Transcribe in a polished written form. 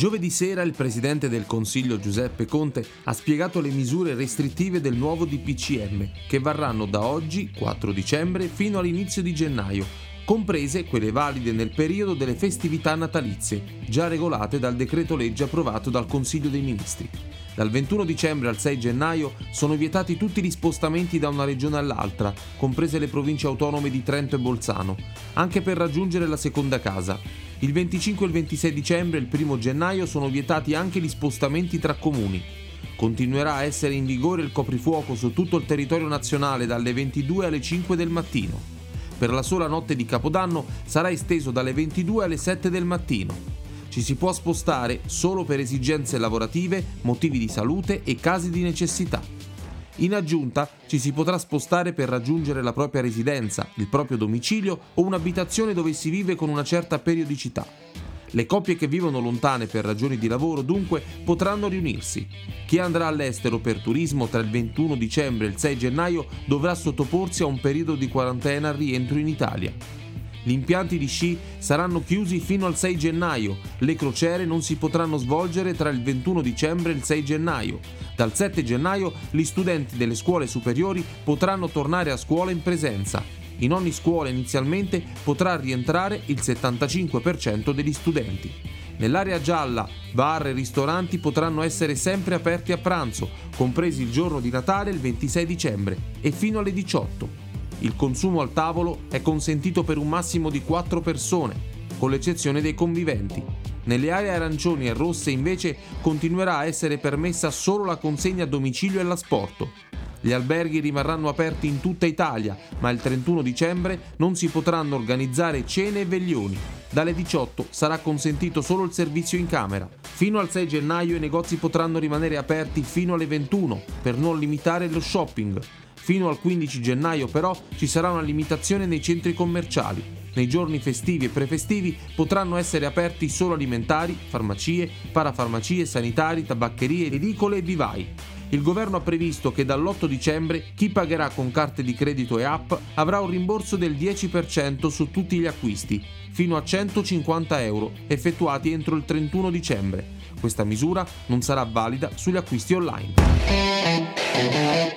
Giovedì sera il presidente del Consiglio Giuseppe Conte ha spiegato le misure restrittive del nuovo DPCM che varranno da oggi, 4 dicembre, fino all'inizio di gennaio, comprese quelle valide nel periodo delle festività natalizie, già regolate dal decreto legge approvato dal Consiglio dei Ministri. Dal 21 dicembre al 6 gennaio sono vietati tutti gli spostamenti da una regione all'altra, comprese le province autonome di Trento e Bolzano, anche per raggiungere la seconda casa. Il 25 e il 26 dicembre e il 1 gennaio sono vietati anche gli spostamenti tra comuni. Continuerà a essere in vigore il coprifuoco su tutto il territorio nazionale dalle 22 alle 5 del mattino. Per la sola notte di Capodanno sarà esteso dalle 22 alle 7 del mattino. Ci si può spostare solo per esigenze lavorative, motivi di salute e casi di necessità. In aggiunta ci si potrà spostare per raggiungere la propria residenza, il proprio domicilio o un'abitazione dove si vive con una certa periodicità. Le coppie che vivono lontane per ragioni di lavoro dunque potranno riunirsi. Chi andrà all'estero per turismo tra il 21 dicembre e il 6 gennaio dovrà sottoporsi a un periodo di quarantena al rientro in Italia. Gli impianti di sci saranno chiusi fino al 6 gennaio, le crociere non si potranno svolgere tra il 21 dicembre e il 6 gennaio. Dal 7 gennaio gli studenti delle scuole superiori potranno tornare a scuola in presenza. In ogni scuola inizialmente potrà rientrare il 75% degli studenti. Nell'area gialla, bar e ristoranti potranno essere sempre aperti a pranzo, compresi il giorno di Natale, il 26 dicembre, e fino alle 18. Il consumo al tavolo è consentito per un massimo di 4 persone, con l'eccezione dei conviventi. Nelle aree arancioni e rosse, invece, continuerà a essere permessa solo la consegna a domicilio e l'asporto. Gli alberghi rimarranno aperti in tutta Italia, ma il 31 dicembre non si potranno organizzare cene e veglioni. Dalle 18 sarà consentito solo il servizio in camera. Fino al 6 gennaio i negozi potranno rimanere aperti fino alle 21 per non limitare lo shopping. Fino al 15 gennaio però ci sarà una limitazione nei centri commerciali. Nei giorni festivi e prefestivi potranno essere aperti solo alimentari, farmacie, parafarmacie, sanitari, tabaccherie, edicole e vivai. Il governo ha previsto che dall'8 dicembre chi pagherà con carte di credito e app avrà un rimborso del 10% su tutti gli acquisti, fino a 150 euro effettuati entro il 31 dicembre. Questa misura non sarà valida sugli acquisti online.